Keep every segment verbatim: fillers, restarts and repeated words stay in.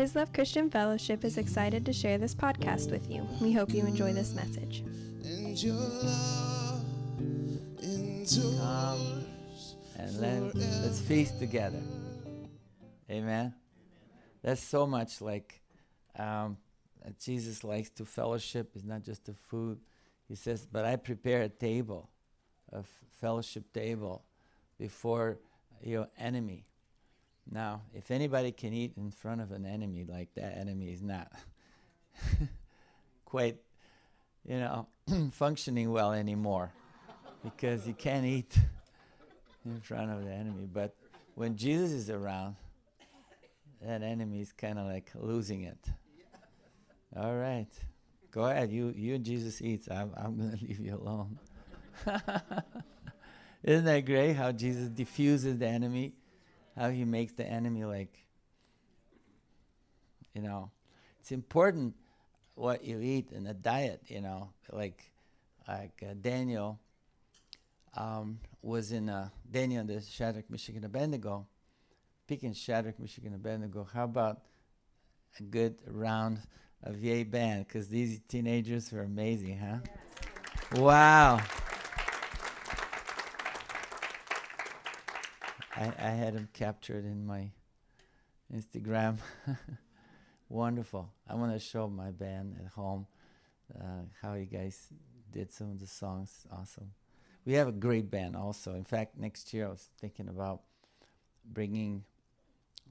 His Love Christian Fellowship is excited to share this podcast with you. We hope you enjoy this message. And your love Come and let, let's feast together. Amen. That's so much like um, Jesus likes to fellowship. It's not just the food. He says, but I prepare a table, a f- fellowship table before your enemy. Now, if anybody can eat in front of an enemy, like that enemy is not quite, you know, functioning well anymore because you can't eat in front of the enemy. But when Jesus is around, that enemy is kind of like losing it. All right. Go ahead. You you Jesus eats. I'm, I'm going to leave you alone. Isn't that great how Jesus diffuses the enemy? How he makes the enemy like, you know, it's important what you eat in a diet, you know, like like uh, Daniel um, was in, uh, Daniel, the Shadrach, Meshach, and Abednego, picking Shadrach, Meshach, and Abednego. How about a good round of YeA Band? Because these teenagers were amazing, huh? Yeah. Wow. I, I had them captured in my Instagram. Wonderful. I want to show my band at home uh, how you guys did some of the songs. Awesome. We have a great band also. In fact, next year I was thinking about bringing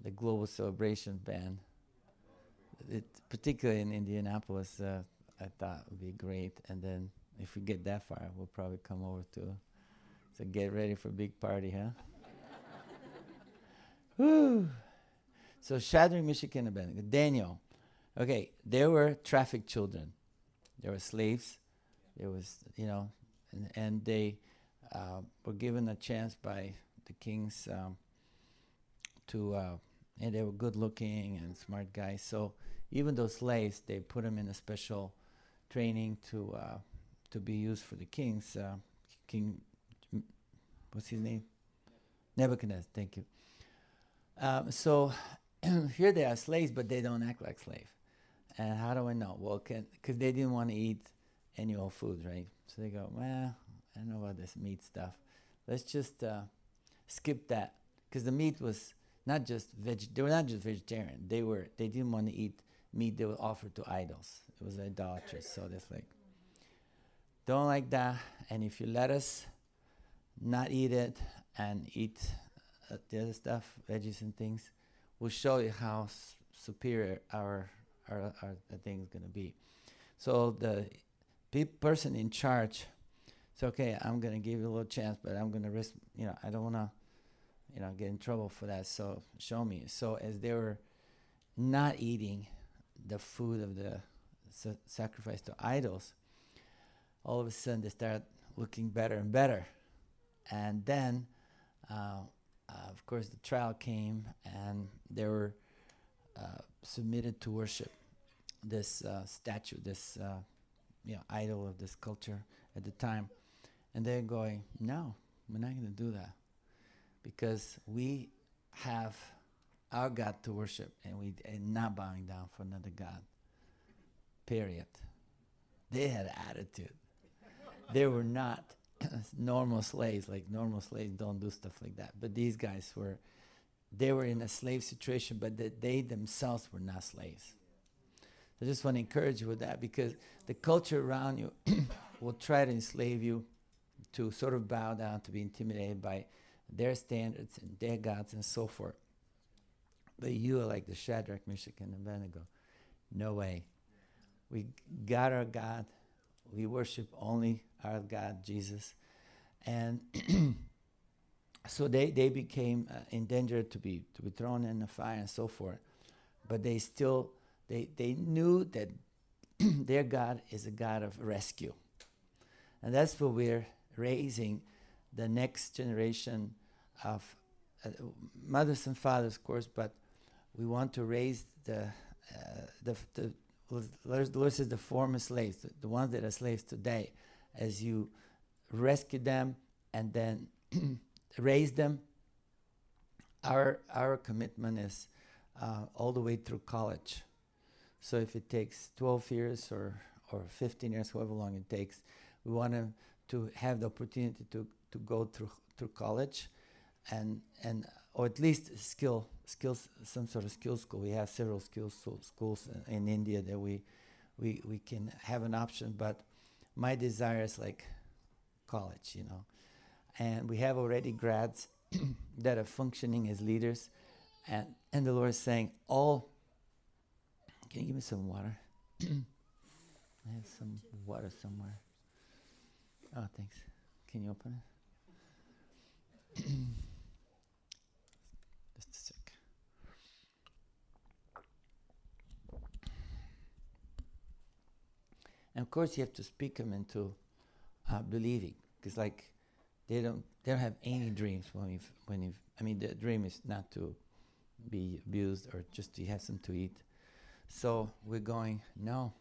the Global Celebration Band. It, particularly in Indianapolis, uh, I thought would be great. And then if we get that far, we'll probably come over too. So get ready for a big party, huh? Woo. So Shadrach, Meshach, and Abednego. Daniel. Okay, they were trafficked children. They were slaves. There was, you know, and, and they uh, were given a chance by the kings um, to, uh, and they were good looking and smart guys. So even those slaves, they put them in a special training to uh, to be used for the kings. Uh, King, what's his name? Nebuchadnezzar, thank you. Um, so here they are slaves, but they don't act like slaves. And how do I know? Well, because they didn't want to eat any old food, right? So they go, well, I don't know about this meat stuff. Let's just uh, skip that. Because the meat was not just veg. They were not just vegetarian. They were. They didn't want to eat meat that was offered to idols. It was idolatrous. So they're like, don't like that. And if you let us not eat it and eat the other stuff, veggies and things, will show you how s- superior our our, our thing is going to be. So the pe- person in charge said, okay, I'm going to give you a little chance, but I'm going to risk, you know, I don't want to, you know, get in trouble for that, so show me. So as they were not eating the food of the sa- sacrifice to idols, all of a sudden they start looking better and better. And then, uh, Uh, of course, the trial came, and they were uh, submitted to worship this uh, statue, this uh, you know, idol of this culture at the time. And they're going, no, we're not going to do that because we have our God to worship, and we are not bowing down for another God, period. They had attitude. They were not normal slaves, like normal slaves don't do stuff like that. But these guys were, they were in a slave situation, but that they themselves were not slaves. I just want to encourage you with that because the culture around you will try to enslave you to sort of bow down, to be intimidated by their standards and their gods and so forth. But you are like the Shadrach, Meshach, and Abednego. No way. We got our God. We worship only our God, Jesus. And so they, they became uh, in danger to be to be thrown in the fire and so forth. But they still, they, they knew that their God is a God of rescue. And that's what we're raising the next generation of uh, mothers and fathers, of course, but we want to raise the uh, the, the the Lord says the former slaves, the, the ones that are slaves today, as you rescue them and then raise them. Our our commitment is uh, all the way through college. So if it takes twelve years or, or fifteen years, however long it takes, we want them to have the opportunity to, to go through through college, and and or at least skill skills some sort of skill school. We have several skill so schools in, in India that we we we can have an option. But my desire is like college, you know. And we have already grads that are functioning as leaders, and and the Lord is saying, all. Can you give me some water? I have some water somewhere. Oh, thanks. Can you open it? Just a sec. And of course, you have to speak them into uh, believing, because like they don't they don't have any dreams when you when you I mean the dream is not to be abused or just to have some to eat. So we're going, no.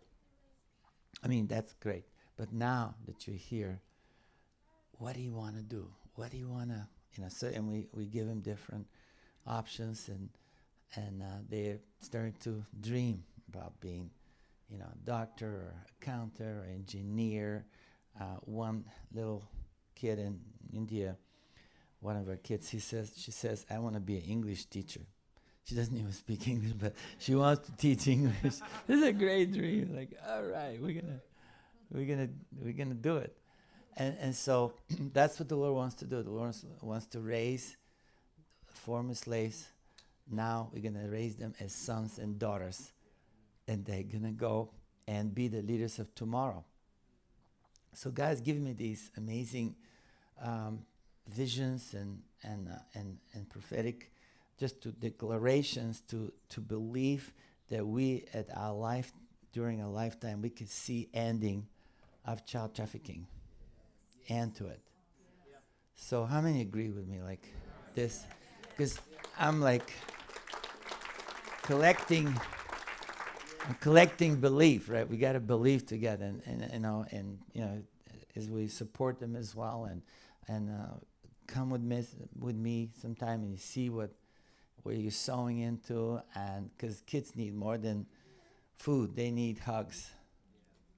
I mean, that's great. But now that you're here, what do you want to do? What do you want to, you know, so, and we, we give them different options, and and uh, they're starting to dream about being, you know, a doctor or accountant or engineer. Uh, one little kid in India, one of our kids, he says, she says, I want to be an English teacher. She doesn't even speak English, but she wants to teach English. This is a great dream. Like, all right, we're gonna, we're gonna, we're gonna do it, and and so that's what the Lord wants to do. The Lord wants to raise former slaves. Now we're gonna raise them as sons and daughters, and they're gonna go and be the leaders of tomorrow. So God's giving me these amazing um, visions and and uh, and and prophetic. Just to declarations, to, to believe that we at our life, during our lifetime, we could see ending of child trafficking, end to it. Yeah. So how many agree with me like this? Because I'm like collecting, I'm collecting belief, right? We got to believe together, and, and you know, and you know, as we support them as well, and and uh, come with me with me sometime and you see what. Where you're sewing into, and because kids need more than food, they need hugs.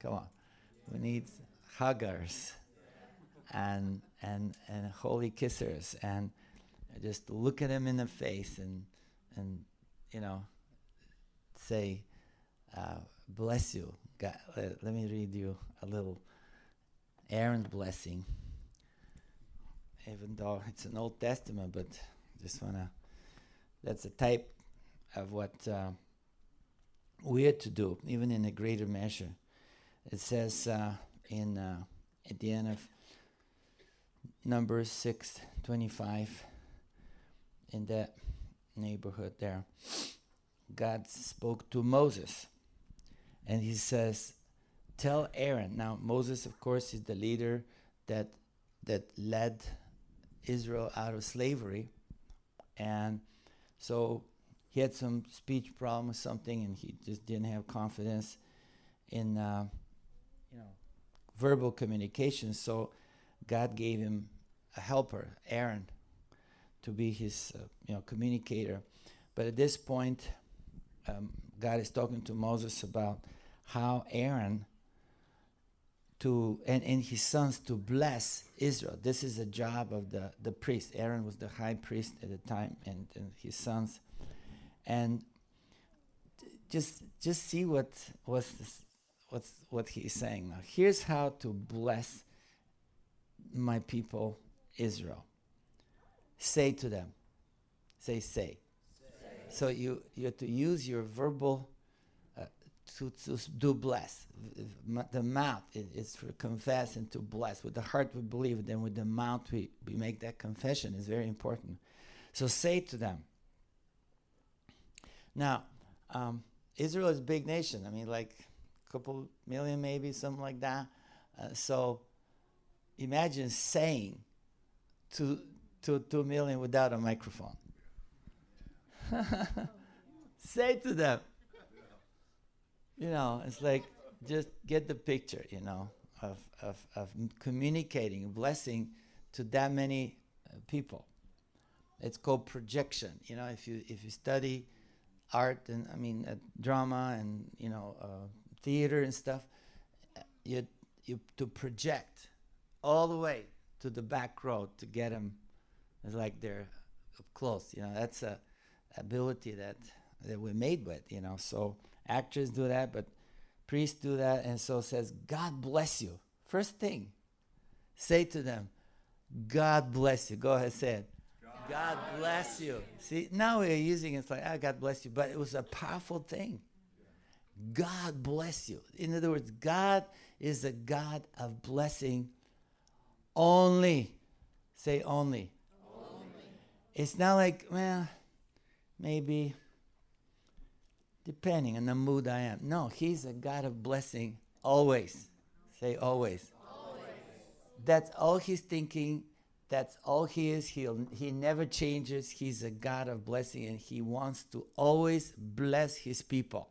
Come on, we need huggers, and and and holy kissers, and just look at them in the face, and and you know, say, uh, bless you. God, let, let me read you a little Aaron's blessing. Even though it's an Old Testament, but just wanna. That's a type of what uh, we're to do, even in a greater measure. It says uh, in uh, at the end of Numbers six twenty-five, in that neighborhood there, God spoke to Moses, and he says, tell Aaron. Now Moses, of course, is the leader that that led Israel out of slavery, and so he had some speech problem or something, and he just didn't have confidence in, uh, you know, verbal communication. So God gave him a helper, Aaron, to be his, uh, you know, communicator. But at this point, um, God is talking to Moses about how Aaron to and, and his sons to bless Israel. This is a job of the, the priest. Aaron was the high priest at the time, and, and his sons. And just just see what what's this, what's what he's saying now. Here's how to bless my people Israel. Say to them. Say say. say. So you, you have to use your verbal. To, to do bless. The mouth is for confess and to bless. With the heart we believe, then with the mouth we, we make that confession. It's very important. So say to them. Now, um, Israel is a big nation. I mean, like a couple million maybe, something like that. Uh, so imagine saying to, to two million without a microphone. Say to them. You know, it's like, just get the picture, you know, of, of, of communicating, blessing to that many uh, people. It's called projection. You know, if you if you study art and I mean uh, drama and you know uh, theater and stuff, you you to project all the way to the back row to get them, it's like they're up close. You know, that's a ability that that we're made with. You know, so actors do that, but priests do that, and so it says, God bless you. First thing, say to them, God bless you. Go ahead, say it. God bless you. See, now we're using it, it's like, ah, oh, God bless you. But it was a powerful thing. God bless you. In other words, God is a God of blessing only. Say only. Only. It's not like, well, maybe, depending on the mood I am. No, he's a God of blessing always. Say always. Always. That's all he's thinking. That's all he is. He'll, he never changes. He's a God of blessing, and he wants to always bless his people.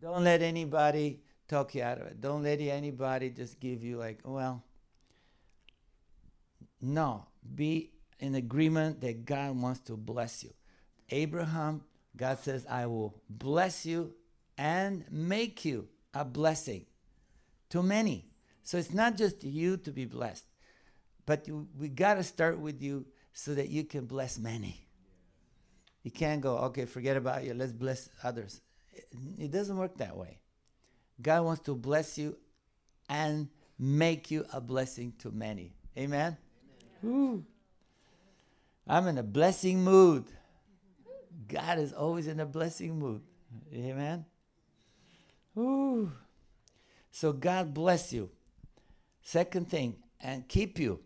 Don't let anybody talk you out of it. Don't let anybody just give you like, well, no. Be in agreement that God wants to bless you. Abraham, God says, I will bless you and make you a blessing to many. So it's not just you to be blessed. But you, we got to start with you so that you can bless many. You can't go, okay, forget about you. Let's bless others. It, it doesn't work that way. God wants to bless you and make you a blessing to many. Amen? Amen. Ooh. I'm in a blessing mood. God is always in a blessing mood. Amen? Ooh. So God bless you. Second thing, and keep you.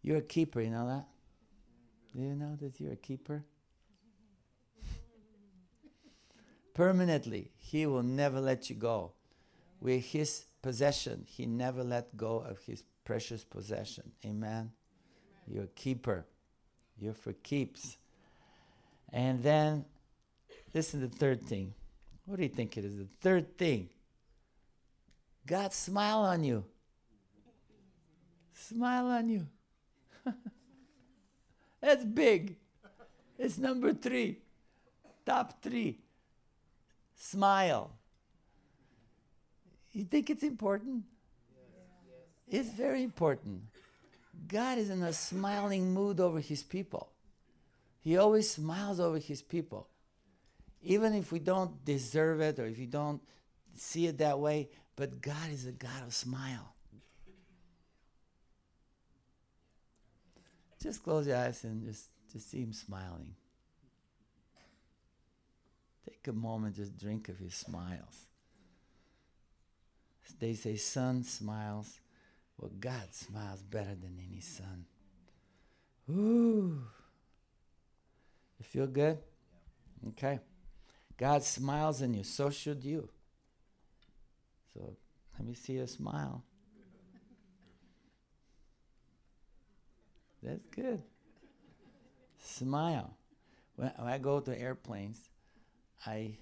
You're a keeper, you know that? Do you know that you're a keeper? Permanently, he will never let you go. We're his possession. He never let go of his precious possession. Amen? Amen. You're a keeper. You're for keeps. And then, this is the third thing. What do you think it is? The third thing. God smile on you. Smile on you. That's big. It's number three. Top three. Smile. You think it's important? Yes. It's very important. God is in a smiling mood over his people. He always smiles over his people. Even if we don't deserve it or if you don't see it that way, but God is a God of smile. Just close your eyes and just, just see him smiling. Take a moment, just drink of his smiles. They say sun smiles. Well, God smiles better than any sun. Ooh. You feel good? Okay. God smiles in you, so should you. So let me see your smile. That's good. Smile. When, when I go to airplanes, I,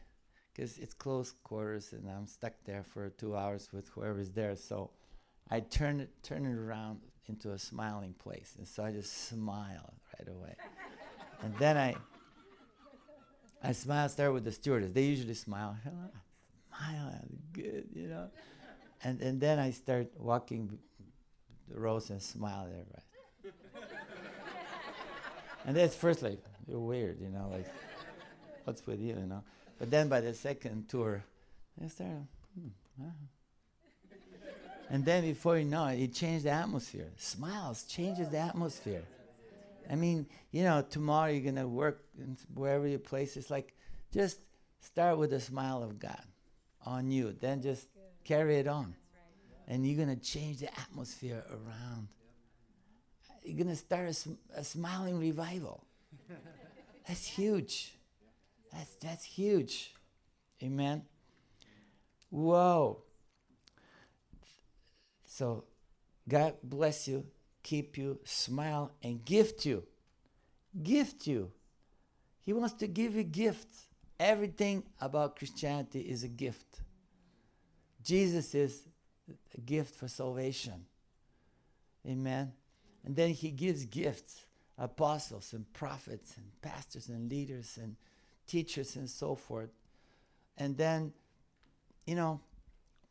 because it's close quarters and I'm stuck there for two hours with whoever's there, so I turn it, turn it around into a smiling place, and so I just smile right away. And then I, I smile. Start with the stewardess. They usually smile. Hello, smile. Good, you know. And and then I start walking the rows and smile at everybody. And that's first like, you're weird, you know, like, what's with you, you know? But then by the second tour, I started, hmm, wow. And then before you know it, it changed the atmosphere. Smiles changes the atmosphere. I mean, you know, tomorrow you're going to work in wherever your place is, like, just start with the smile of God on you. Then just carry it on. And you're going to change the atmosphere around. You're going to start a, sm- a smiling revival. That's huge. That's that's huge. Amen? Whoa. So, God bless you, keep you, smile, and gift you. Gift you. He wants to give you gifts. Everything about Christianity is a gift. Jesus is a gift for salvation. Amen? And then he gives gifts apostles and prophets and pastors and leaders and teachers and so forth. And then, you know,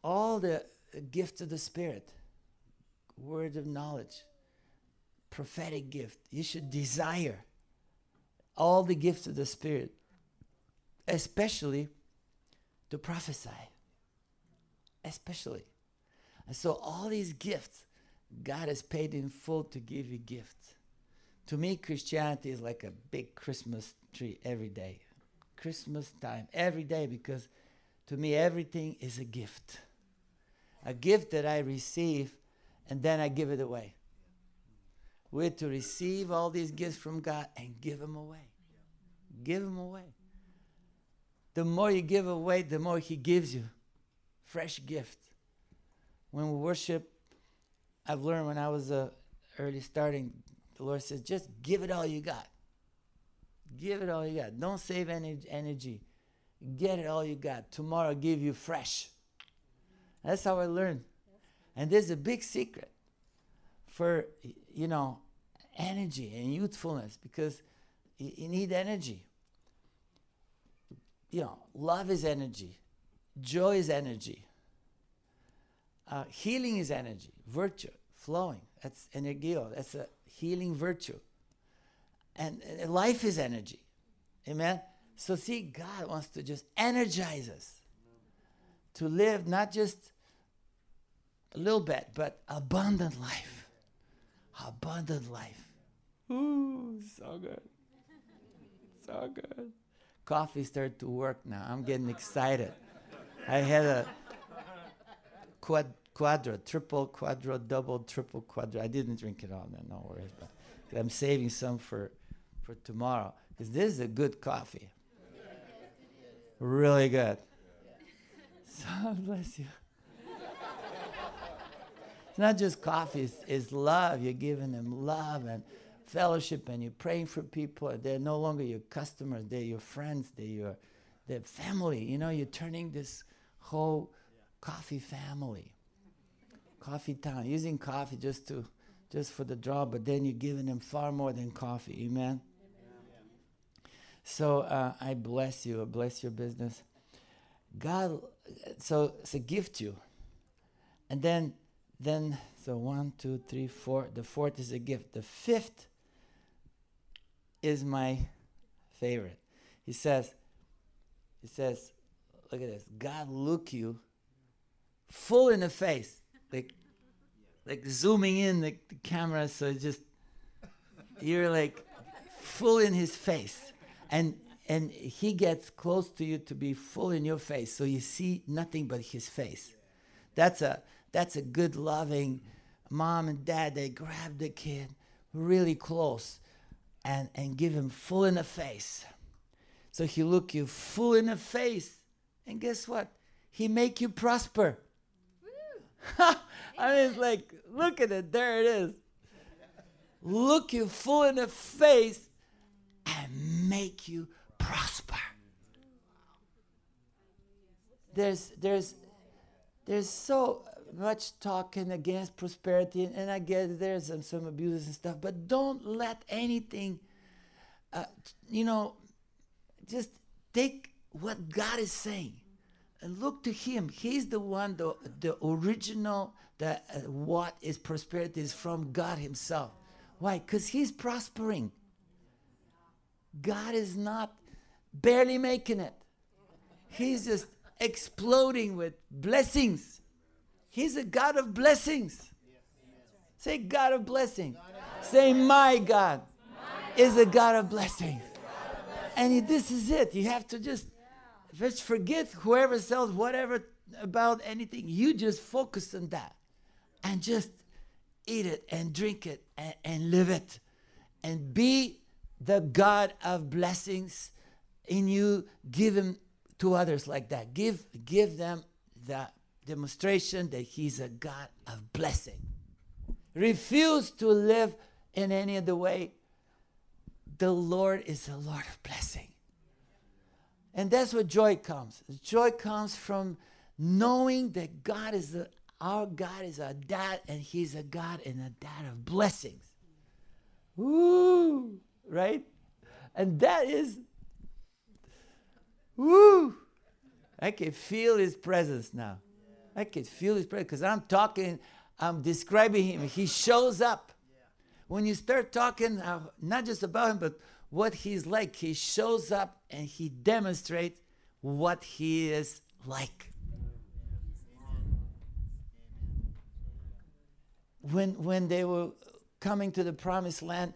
all the gifts of the Spirit, word of knowledge, prophetic gift. You should desire all the gifts of the Spirit, especially to prophesy. Especially. And so all these gifts, God has paid in full to give you gifts. To me, Christianity is like a big Christmas tree every day. Christmas time, every day, because to me, everything is a gift. A gift that I receive, and then I give it away. We're to receive all these gifts from God and give them away. Give them away. The more you give away, the more He gives you. Fresh gift. When we worship, I've learned when I was uh, early starting, the Lord says, just give it all you got. Give it all you got. Don't save any energy. Get it all you got. Tomorrow I'll give you fresh. That's how I learned. And there's a big secret for, you know, energy and youthfulness, because you, you need energy. You know, love is energy. Joy is energy. Uh, healing is energy. Virtue, flowing. That's energio. That's a healing virtue. And, and life is energy. Amen? So see, God wants to just energize us to live not just a little bit, but abundant life. Abundant life. Ooh, so good. So good. Coffee started to work now. I'm getting excited. I had a quad, quadra, triple quadra, double, triple quadra. I didn't drink it all, man, no worries. But I'm saving some for, for tomorrow. Because this is a good coffee. Really good. So bless you. It's not just coffee, it's, it's love. You're giving them love and fellowship, and you're praying for people. They're no longer your customers, they're your friends, they're your they're family. You know, you're turning this whole coffee family, coffee town, using coffee just to just for the draw, but then you're giving them far more than coffee. Amen? Amen. So uh, I bless you. I bless your business. God, so it's a gift you. And then, then so one, two, three, four. The fourth is a gift. The fifth is my favorite. He says, he says, look at this. God look you full in the face. Like, like zooming in the, the camera, so just you're like full in His face, and and He gets close to you to be full in your face, so you see nothing but His face. That's a that's a good loving mom and dad. They grab the kid really close, and and give him full in the face. So He look you full in the face, and guess what? He make you prosper. I mean, it's like, look at it, there it is. Look you full in the face and make you prosper. There's there's, there's so much talking against prosperity, and, and I get there's some, some abuses and stuff, but don't let anything, uh, you know, just take what God is saying. And look to Him. He's the one, the, the original, the, uh, what is prosperity is from God Himself. Why? Because He's prospering. God is not barely making it. He's just exploding with blessings. He's a God of blessings. Say God of blessings. Say my God is a God of blessings. And this is it. You have to just Just forget whoever sells whatever about anything. You just focus on that and just eat it and drink it and, and live it. And be the God of blessings in you. Give Him to others like that. Give give them the demonstration that He's a God of blessing. Refuse to live in any other way. The Lord is a Lord of blessing. And that's where joy comes. Joy comes from knowing that God is a, our God is our dad, and He's a God and a dad of blessings. Woo, right? And that is, woo. I can feel his presence now. I can feel his presence because I'm talking, I'm describing him. He shows up. When you start talking, uh, not just about him, but what he's like, he shows up and he demonstrates what he is like. When, when they were coming to the promised land,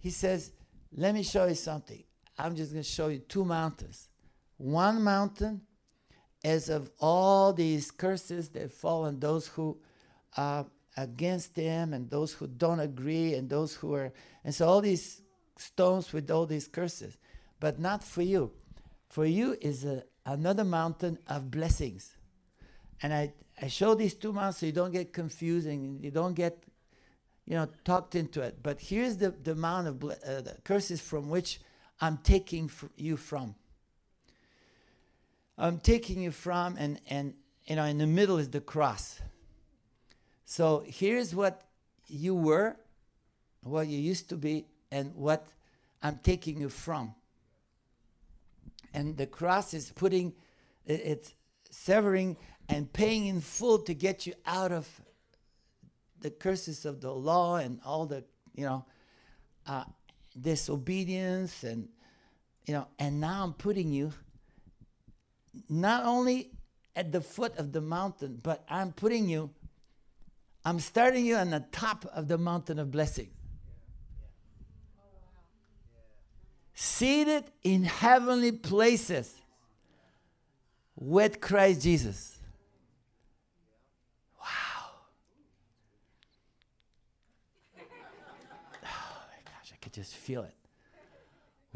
he says, let me show you something. I'm just going to show you two mountains. One mountain as of all these curses that fall on those who are against him and those who don't agree and those who are, and so all these stones with all these curses, but not for you. For you is a, another mountain of blessings. And I, I show these two mountains so you don't get confused and you don't get, you know, talked into it. But here's the, the amount of ble- uh, the curses from which I'm taking fr- you from. I'm taking you from, and, and, you know, in the middle is the cross. So here's what you were, what you used to be, and what I'm taking you from. And the cross is putting, it, it's severing and paying in full to get you out of the curses of the law and all the, you know, uh, disobedience and, you know, and now I'm putting you not only at the foot of the mountain, but I'm putting you, I'm starting you on the top of the mountain of blessing. Seated in heavenly places with Christ Jesus. Wow. Oh my gosh, I could just feel it.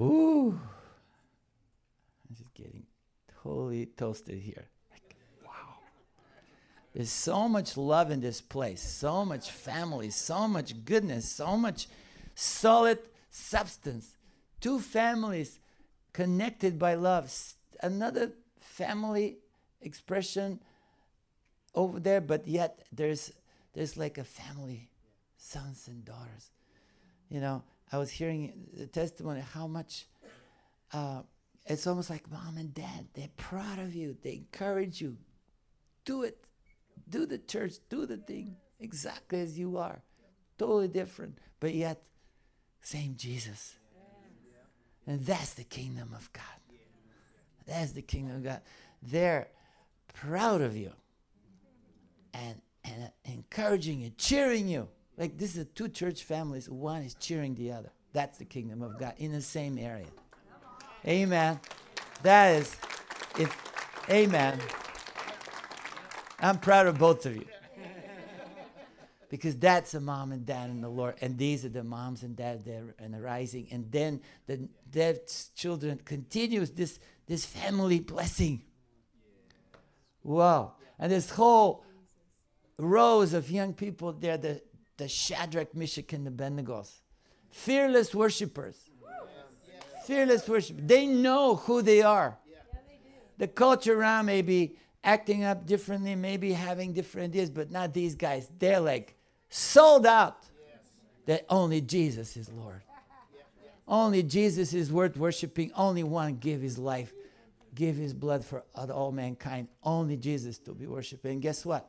Ooh. I'm just getting totally toasted here. Like, wow. There's so much love in this place, so much family, so much goodness, so much solid substance. Two families connected by love. Another family expression over there, but yet there's there's like a family, sons and daughters. You know, I was hearing the testimony of how much uh, it's almost like mom and dad. They're proud of you. They encourage you. Do it. Do the church. Do the thing exactly as you are. Totally different, but yet same Jesus. And that's the kingdom of God. That's the kingdom of God. They're proud of you and, and encouraging you, cheering you. Like this is two church families. One is cheering the other. That's the kingdom of God in the same area. Amen. That is, if, amen. I'm proud of both of you. Because that's a mom and dad in the Lord. And these are the moms and dads that are and arising. And then the dead children continues this, this family blessing. Wow. And this whole rows of young people there, the, the Shadrach, Meshach, and the Abednego. Fearless worshipers. Fearless worshipers. They know who they are. The culture around may be acting up differently, maybe having different ideas, but not these guys. They're like, sold out that only Jesus is Lord. Only Jesus is worth worshiping. Only one give his life, give his blood for all mankind. Only Jesus to be worshiped. And guess what?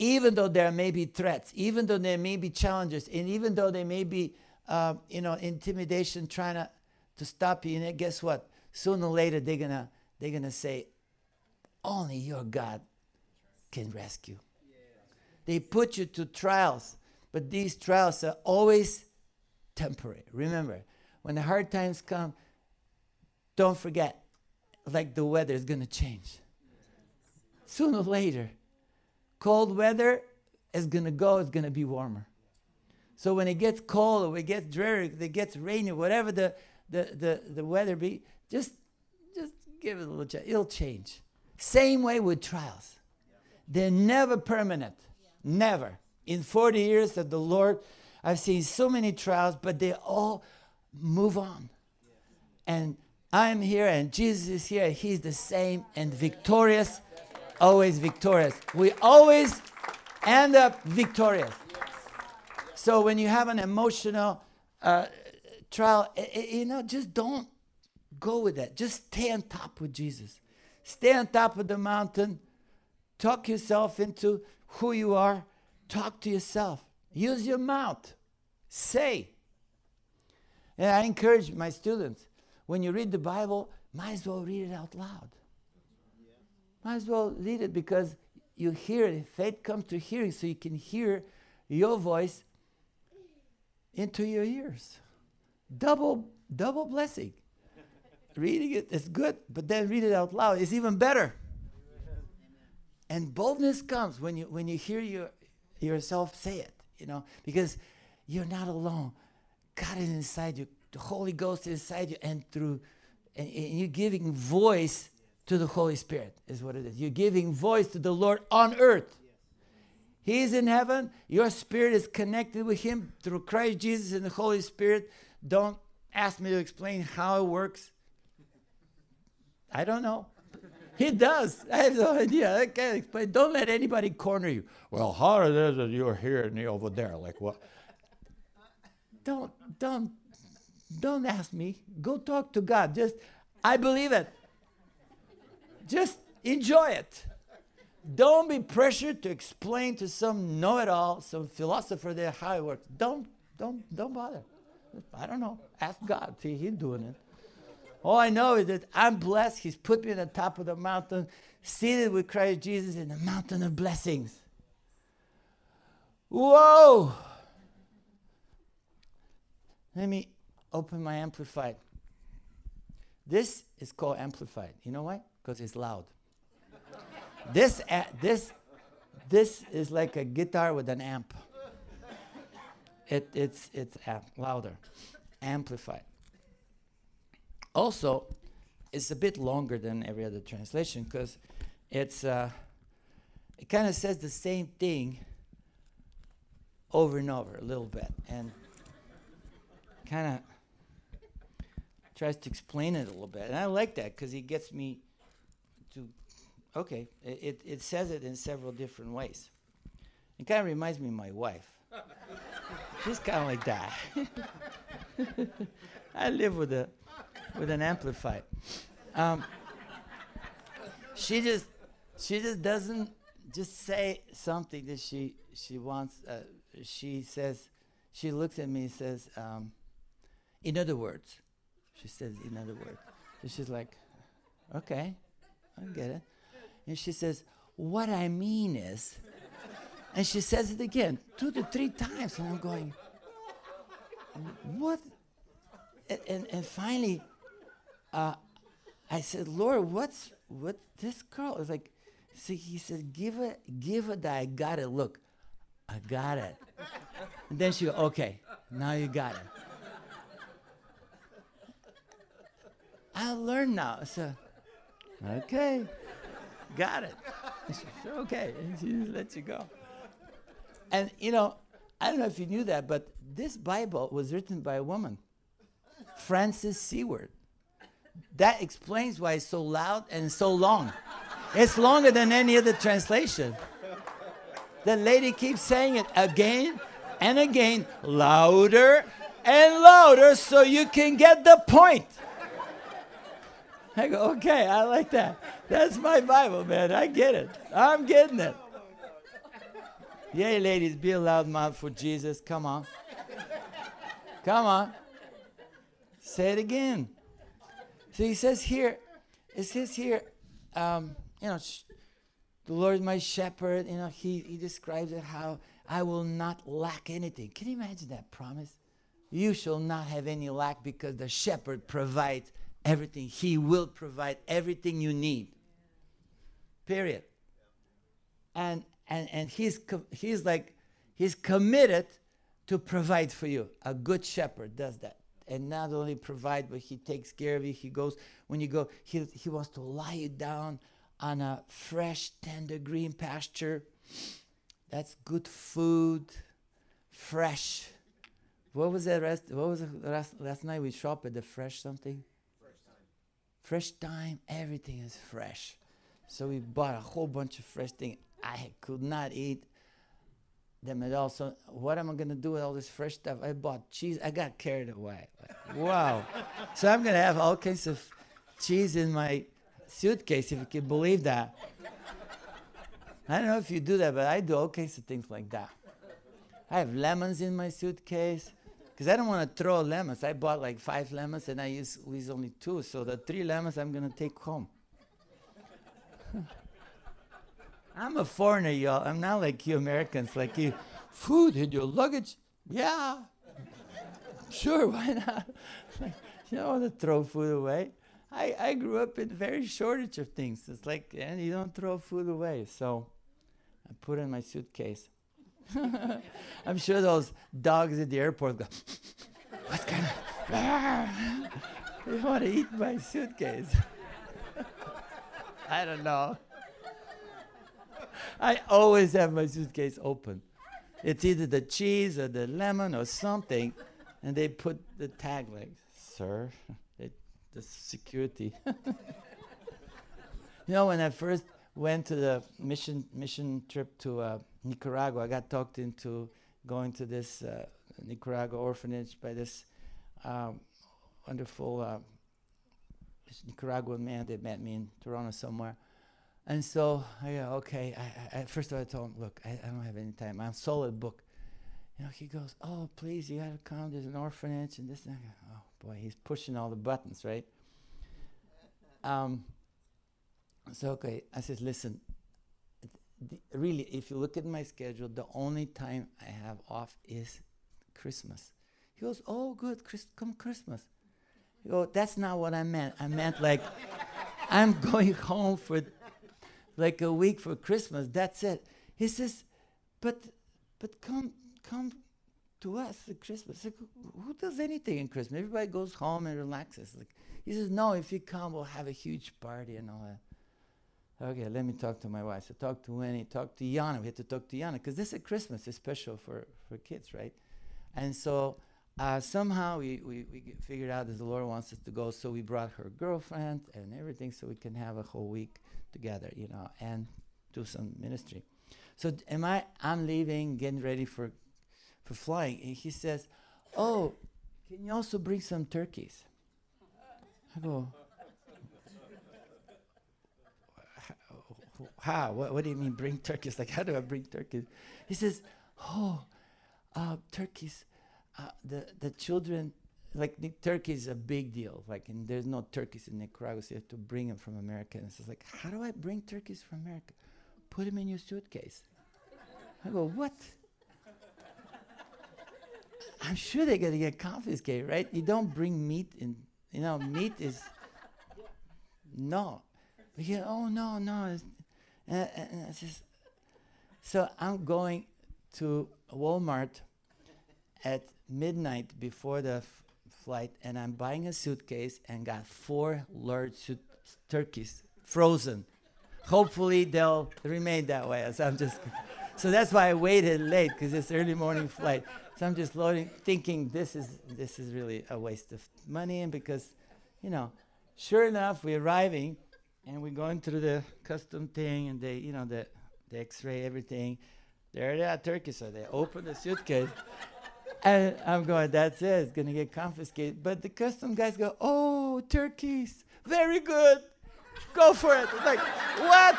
Even though there may be threats, even though there may be challenges, and even though there may be, uh, you know, intimidation trying to, to stop you, and guess what? Sooner or later they're gonna they're gonna say, only your God can rescue. They put you to trials, but these trials are always temporary. Remember, when the hard times come, don't forget, like the weather is going to change. Sooner or later, cold weather is going to go, it's going to be warmer. So when it gets cold, or it gets dreary, it gets rainy, whatever the, the, the, the weather be, just, just give it a little chance. It'll change. Same way with trials. They're never permanent. Never. In forty years of the Lord, I've seen so many trials, but they all move on. And I'm here, and Jesus is here, and he's the same and victorious, always victorious. We always end up victorious. So when you have an emotional uh, trial, you know, just don't go with that. Just stay on top with Jesus. Stay on top of the mountain. Talk yourself into who you are. Talk to yourself. Use your mouth. Say. And I encourage my students, when you read the Bible, might as well read it out loud. Might as well read it because you hear it. Faith comes to hearing, so you can hear your voice into your ears. Double, double blessing. Reading it is good, but then read it out loud. It's even better. Amen. And boldness comes when you when you hear your yourself say it, you know, because you're not alone. God is inside you. The Holy Ghost is inside you, and through and, and you're giving voice to the Holy Spirit is what it is. You're giving voice to the Lord on earth. He's in heaven. Your spirit is connected with him through Christ Jesus and the Holy Spirit. Don't ask me to explain how it works. I don't know. He does. I have no idea. I can't explain. Don't let anybody corner you. Well, how it is that you're here and you're over there? Like what? Don't, don't, don't ask me. Go talk to God. Just, I believe it. Just enjoy it. Don't be pressured to explain to some know-it-all, some philosopher there how it works. Don't, don't, don't bother. I don't know. Ask God. See, he's doing it. All I know is that I'm blessed. He's put me on the top of the mountain, seated with Christ Jesus in the mountain of blessings. Whoa! Let me open my Amplified. This is called Amplified. You know why? Because it's loud. This, uh, this, this is like a guitar with an amp. It, it's it's amp, louder, amplified. Also, it's a bit longer than every other translation because it's uh, it kind of says the same thing over and over a little bit, and kind of tries to explain it a little bit. And I like that because it gets me to. Okay, it, it, it says it in several different ways. It kind of reminds me of my wife. She's kind of like that. I live with a with an amplified. Um, she just she just doesn't just say something that she she wants. Uh, she says she looks at me and says, um, "In other words," she says, "In other words." So she's like, "Okay, I get it." And she says, "What I mean is," and she says it again, two to three times, and I'm going, what? And and, and finally, uh, I said, "Lord, what's what? This girl is like." So he says, "Give her, give her that. I got it. Look, I got it." And then she goes, "Okay, now you got it." I learned now. So, okay. Got it. And she said, "Okay," and she just lets you go. And you know, I don't know if you knew that, but this Bible was written by a woman, Frances Seward. That explains why it's so loud and so long. It's longer than any other translation. The lady keeps saying it again and again, louder and louder, so you can get the point. I go, okay, I like that. That's my Bible, man. I get it. I'm getting it. Yay, ladies, be a loudmouth for Jesus. Come on. Come on. Say it again. So he says here, it says here, um, you know, sh- the Lord is my shepherd. You know, he, he describes it how I will not lack anything. Can you imagine that promise? You shall not have any lack because the shepherd provides everything. He will provide everything you need. Period. And and and he's com- he's like he's committed to provide for you. A good shepherd does that, and not only provide, but he takes care of you. He goes when you go. He he wants to lie you down on a fresh, tender green pasture. That's good food, fresh. What was that rest? What was the rest, last night we shopped at the fresh something. Fresh time, everything is fresh. So we bought a whole bunch of fresh things. I could not eat them at all. So what am I going to do with all this fresh stuff? I bought cheese. I got carried away. Like, wow. So I'm going to have all kinds of cheese in my suitcase, if you can believe that. I don't know if you do that, but I do all kinds of things like that. I have lemons in my suitcase because I don't want to throw lemons. I bought like five lemons and I use, use only two. So the three lemons I'm going to take home. I'm a foreigner, y'all. I'm not like you Americans. Like you, food in your luggage? Yeah. Sure, why not? Like, you don't want to throw food away. I, I grew up in very shortage of things. It's like, and you don't throw food away. So I put it in my suitcase. I'm sure those dogs at the airport go, what's going on? They want to eat my suitcase. I don't know. I always have my suitcase open. It's either the cheese or the lemon or something. And they put the tag like, sir, it, the security. You know, when I first went to the mission mission trip to uh, Nicaragua, I got talked into going to this uh, Nicaragua orphanage by this um, wonderful uh, Nicaraguan man that met me in Toronto somewhere. And so, I go, okay, I, I, first of all, I told him, look, I, I don't have any time. I'm sold a book. You know, he goes, oh, please, you got to come. There's an orphanage and this. And I go, oh, boy, he's pushing all the buttons, right? Um. So, okay, I said, listen, th- really, if you look at my schedule, the only time I have off is Christmas. He goes, oh, good, Chris- come Christmas. He goes, that's not what I meant. I meant like I'm going home for like a week for Christmas, that's it. He says, but but come come to us at Christmas. Like, who does anything in Christmas? Everybody goes home and relaxes. Like, he says, no, if you come, we'll have a huge party and all that. Okay, let me talk to my wife. So talk to Winnie, talk to Yana. We had to talk to Yana because this is Christmas. It's special for, for kids, right? And so uh, somehow we, we, we figured out that the Lord wants us to go. So we brought her girlfriend and everything so we can have a whole week together, you know, and do some ministry. So d- am I, I'm leaving, getting ready for for flying. And he says, oh, can you also bring some turkeys? I go, how? What, what do you mean bring turkeys? Like, how do I bring turkeys? He says, oh, uh, turkeys, uh, the, the children, like the turkey is a big deal. Like, and there's no turkeys in Nicaragua, so you have to bring them from America. And it's like, how do I bring turkeys from America? Put them in your suitcase. I go, what? I'm sure they're gonna get confiscated, right? You don't bring meat in. You know, meat is no. But you go, oh no, no. And, and it's just, so I'm going to Walmart at midnight before the. F- flight and I'm buying a suitcase and got four large su- turkeys frozen. Hopefully they'll remain that way. So I'm just so that's why I waited late because it's early morning flight. So I'm just loading, thinking this is this is really a waste of money and because, you know, sure enough we're arriving and we're going through the custom thing and they, you know, the the X-ray everything. There they are, turkeys. So they open the suitcase. And I'm going, that's it, it's going to get confiscated. But the custom guys go, oh, turkeys, very good, go for it. It's like, what?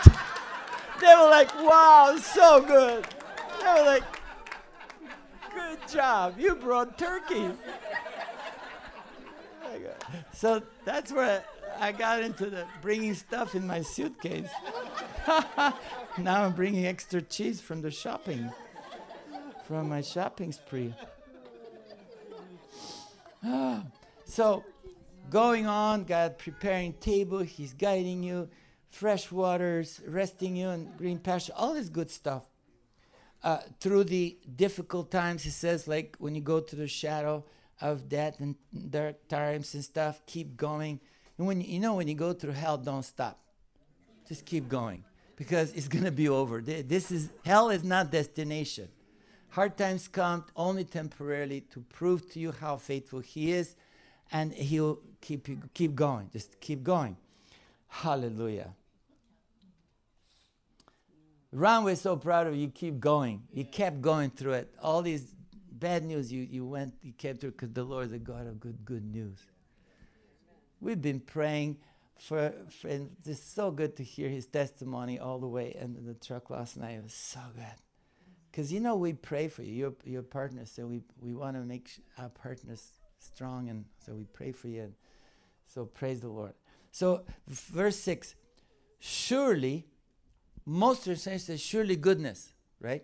They were like, wow, so good. They were like, good job, you brought turkeys. So that's where I got into the bringing stuff in my suitcase. Now I'm bringing extra cheese from the shopping, from my shopping spree. So, going on, God preparing table, He's guiding you, fresh waters, resting you in green pasture, all this good stuff. Uh, through the difficult times, He says, like when you go to the shadow of death and dark times and stuff, keep going. And when you know when you go through hell, don't stop. Just keep going because it's gonna be over. This is hell is not destination. Hard times come only temporarily to prove to you how faithful He is, and He'll keep you keep going. Just keep going. Hallelujah. Ron, we're so proud of you. You keep going. You kept going through it. All these bad news you, you went, you kept through, because the Lord is a God of good, good news. We've been praying for, for, and it's so good to hear his testimony all the way into the truck last night. It was so good. Because, you know, we pray for you. You're, you're partners, so we, we want to make our partners strong, and so we pray for you. And so praise the Lord. So verse six, surely, most translations say surely goodness, right?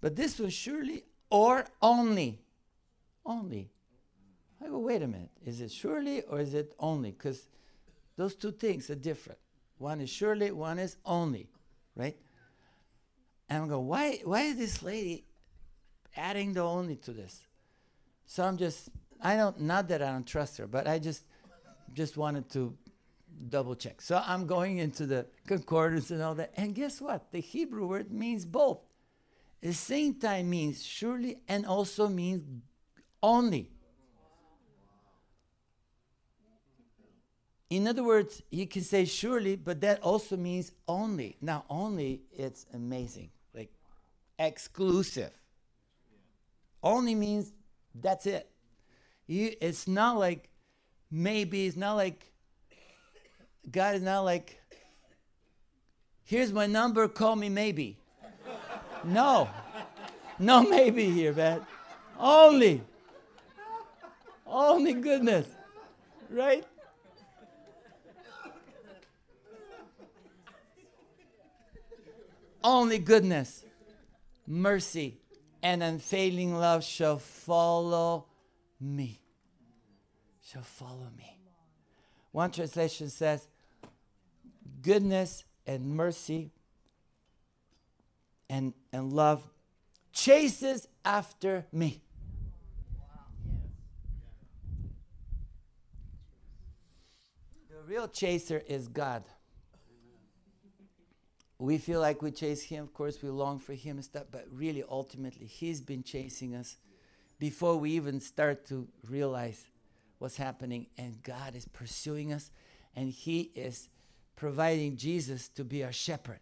But this was surely or only. Only. I go, wait a minute. Is it surely or is it only? Because those two things are different. One is surely, one is only, right? And I'm going, why, why is this lady adding the only to this? So I'm just, I don't, not that I don't trust her, but I just, just wanted to double check. So I'm going into the concordance and all that. And guess what? The Hebrew word means both. At the same time means surely and also means only. In other words, you can say surely, but that also means only. Now, only, it's amazing. Like, exclusive. Only means that's it. You, it's not like maybe, it's not like God is not like, here's my number, call me maybe. No. No maybe here, man. Only. Only goodness. Right? Only goodness, mercy, and unfailing love shall follow me. Shall follow me. One translation says, goodness and mercy and, and love chases after me. The real chaser is God. We feel like we chase him. Of course, we long for him and stuff. But really, ultimately, he's been chasing us before we even start to realize what's happening. And God is pursuing us. And he is providing Jesus to be our shepherd.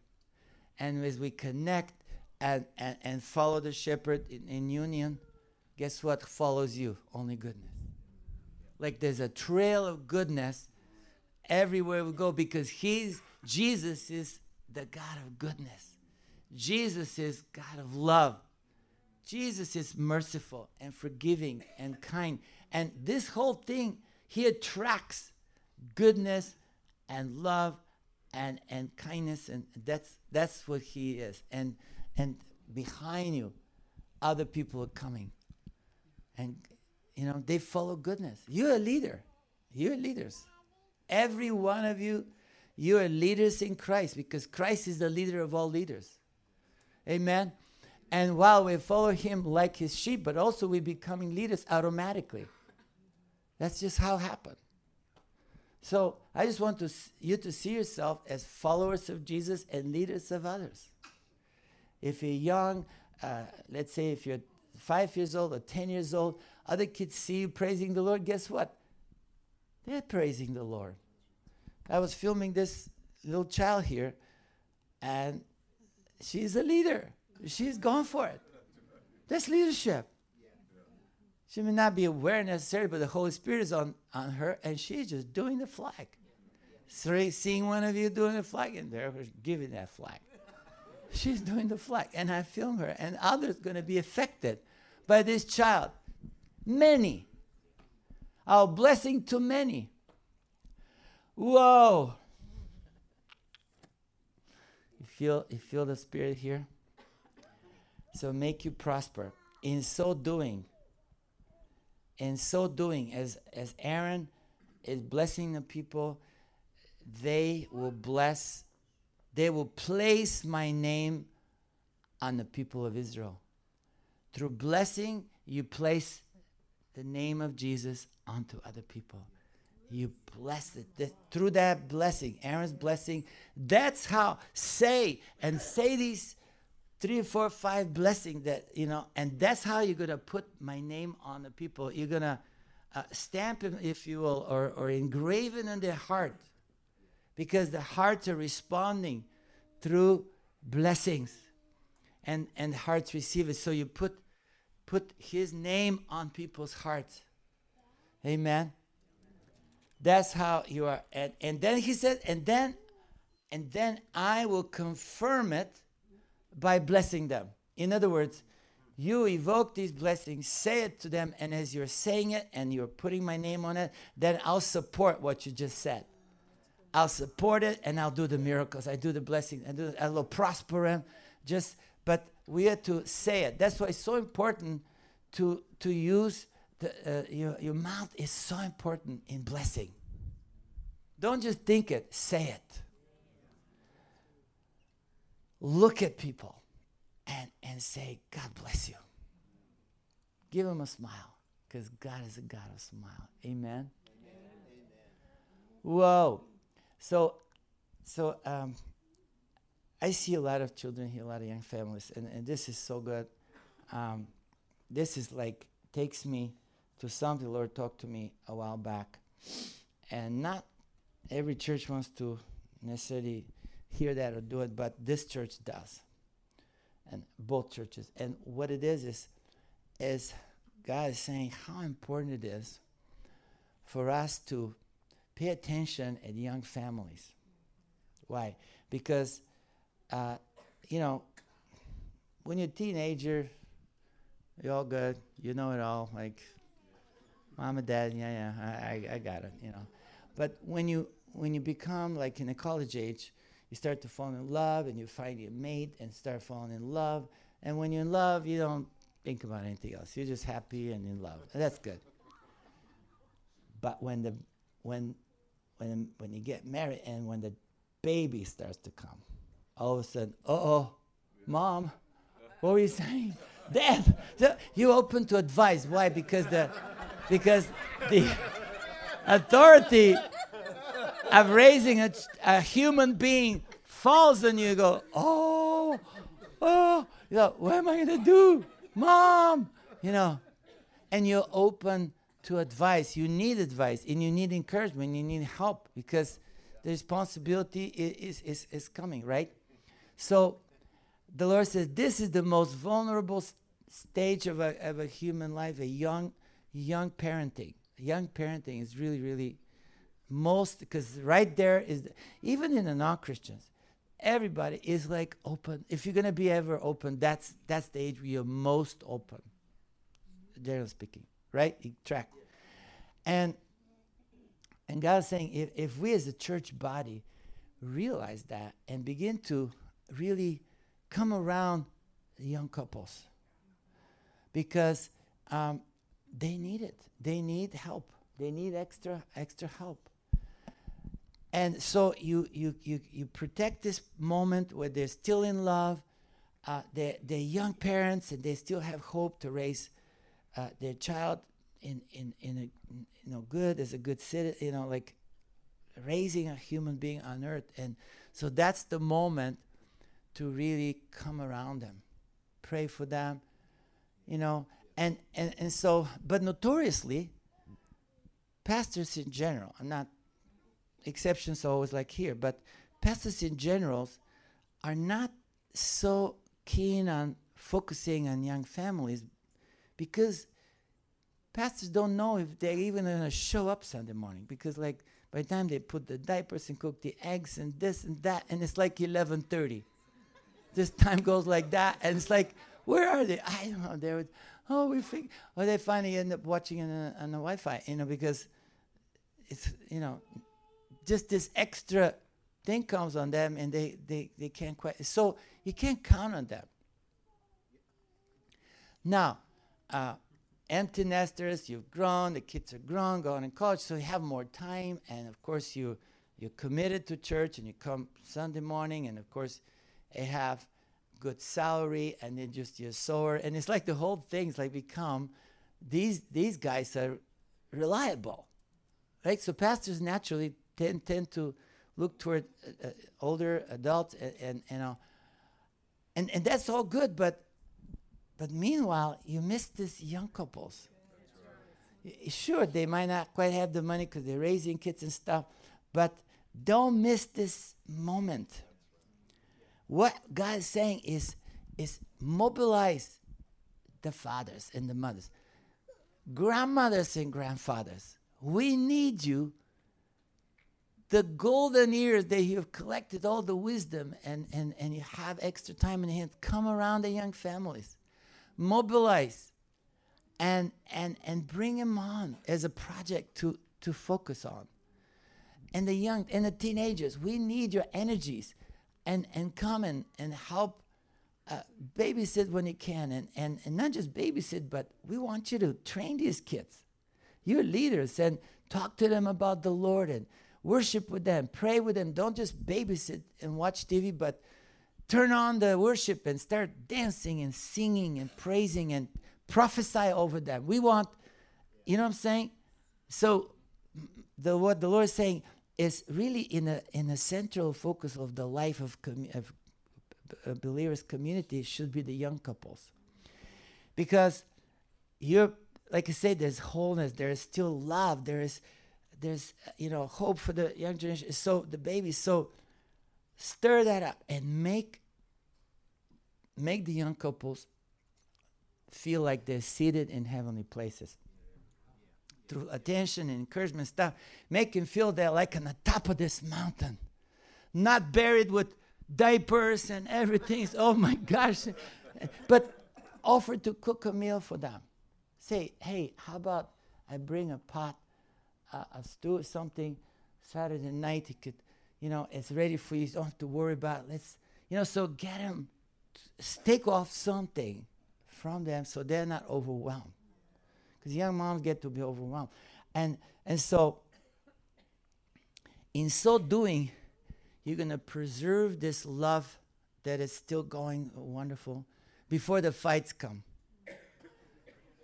And as we connect and, and, and follow the shepherd in, in union, guess what follows you? Only goodness. Like there's a trail of goodness everywhere we go because he's, Jesus is the God of goodness. Jesus is God of love. Jesus is merciful and forgiving and kind. And this whole thing, he attracts goodness and love and, and kindness. And that's that's what he is. And and behind you, other people are coming. And, you know, they follow goodness. You're a leader. You're leaders. Every one of you, you are leaders in Christ because Christ is the leader of all leaders. Amen? And while we follow him like his sheep, but also we're becoming leaders automatically. That's just how it happened. So I just want to you to see yourself as followers of Jesus and leaders of others. If you're young, uh, let's say if you're five years old or ten years old, other kids see you praising the Lord, guess what? They're praising the Lord. I was filming this little child here, and she's a leader. She's going for it. That's leadership. She may not be aware necessarily, but the Holy Spirit is on, on her, and she's just doing the flag. Three, seeing one of you doing the flag, and they're giving that flag. She's doing the flag, and I film her, and others going to be affected by this child. Many. Our blessing to many. Whoa! You feel you feel the Spirit here? So make you prosper. In so doing, in so doing, as, as Aaron is blessing the people, they will bless, they will place my name on the people of Israel. Through blessing, you place the name of Jesus onto other people. You blessed it. That, through that blessing, Aaron's blessing, that's how say and say these three, four, five blessings that, you know, and that's how you're going to put my name on the people. You're going to uh, stamp it, if you will, or, or engrave it in their heart because the hearts are responding through blessings, and and hearts receive it. So you put put His name on people's hearts. Amen. That's how you are. And, and then He said, and then and then I will confirm it by blessing them. In other words, you evoke these blessings, say it to them, and as you're saying it and you're putting my name on it, then I'll support what you just said. I'll support it, and I'll do the miracles. I do the blessings. I do. I'll prosper them. Just, but we have to say it. That's why it's so important to to use the uh, your your mouth is so important in blessing. Don't just think it. Say it. Look at people, and and say, God bless you. Give them a smile, because God is a God of smile. Amen. Amen. Whoa. So, so um, I see a lot of children here, a lot of young families, and, and this is so good. Um, this is like, takes me to something the Lord talked to me a while back. And not every church wants to necessarily hear that or do it, but this church does, and both churches. And what it is, is, is God is saying how important it is for us to pay attention at young families. Why? Because, uh, you know, when you're a teenager, you're all good. You know it all. Like, mom and dad, yeah, yeah, I, I, I got it, you know. But when you when you become, like, in the college age, you start to fall in love, and you find your mate and start falling in love. And when you're in love, you don't think about anything else. You're just happy and in love. And that's good. But when the When, when, when you get married and when the baby starts to come, all of a sudden, uh-oh, mom, what were you saying? Dad, so you open to advice. Why? Because the, because the authority of raising a, a human being falls on you. You go, oh, oh, you know, what am I gonna do, mom? You know, and you open to advice. You need advice, and you need encouragement, you need help, because the responsibility is, is, is coming, right? So the Lord says this is the most vulnerable st- stage of a, of a human life, a young young parenting. Young parenting is really, really most, because right there is, the, even in the non-Christians, everybody is like open. If you're going to be ever open, that's, that's the age where you're most open, generally speaking. Right? He tracked. And and God is saying, if, if we as a church body realize that and begin to really come around young couples, because um, they need it. They need help. They need extra extra help. And so you you you, you protect this moment where they're still in love, uh, they're, they're young parents, and they still have hope to raise Uh, their child in in in a you know good as a good citizen, you know, like raising a human being on earth. And so that's the moment to really come around them, pray for them, you know. And and and so, but notoriously, pastors in general, I'm not, exceptions always like here, but pastors in general are not so keen on focusing on young families, because pastors don't know if they're even going to show up Sunday morning. Because, like, by the time they put the diapers and cook the eggs and this and that, and it's like eleven thirty. This time goes like that, and it's like, where are they? I don't know. They would, oh, we think, or they finally end up watching it on, on the Wi-Fi, you know, because it's, you know, just this extra thing comes on them, and they, they, they can't quite. So you can't count on them. Now, Uh, empty nesters, you've grown, the kids are grown, gone in college, so you have more time, and of course you, you're committed to church, and you come Sunday morning, and of course they have good salary, and they just, you're sore, and it's like the whole thing's like become, these these guys are reliable, right? So pastors naturally tend, tend to look toward uh, uh, older adults, and, and, and, uh, and, and that's all good, but But meanwhile, you miss these young couples. Right. Sure, they might not quite have the money because they're raising kids and stuff, but don't miss this moment what God is saying is, is mobilize the fathers and the mothers, grandmothers and grandfathers. We need you. The golden years that you have collected all the wisdom and, and, and you have extra time in your hands, come around the young families. Mobilize and and and bring them on as a project to, to focus on. And the young and the teenagers, we need your energies and, and come and, and help uh, babysit when you can. And, and, and not just babysit, but we want you to train these kids. You're leaders and talk to them about the Lord and worship with them, pray with them. Don't just babysit and watch T V, but turn on the worship and start dancing and singing and praising and prophesy over them. We want, you know what I'm saying? So the what the Lord is saying is really in a in a central focus of the life of, commu- of a believer's community should be the young couples. Because you're, like I said, there's wholeness, there is still love, there is There's, you know, hope for the young generation. So the babies. So stir that up and make make the young couples feel like they're seated in heavenly places. Through attention and encouragement stuff, make them feel they're like on the top of this mountain, not buried with diapers and everything. Oh my gosh! But offer to cook a meal for them. Say, hey, how about I bring a pot? Uh, I'll do something Saturday night. It could, you know, it's ready for you. You don't have to worry about it. Let's, you know, so get them, take off something from them so they're not overwhelmed. Because young moms get to be overwhelmed. And and so, in so doing, you're going to preserve this love that is still going wonderful before the fights come.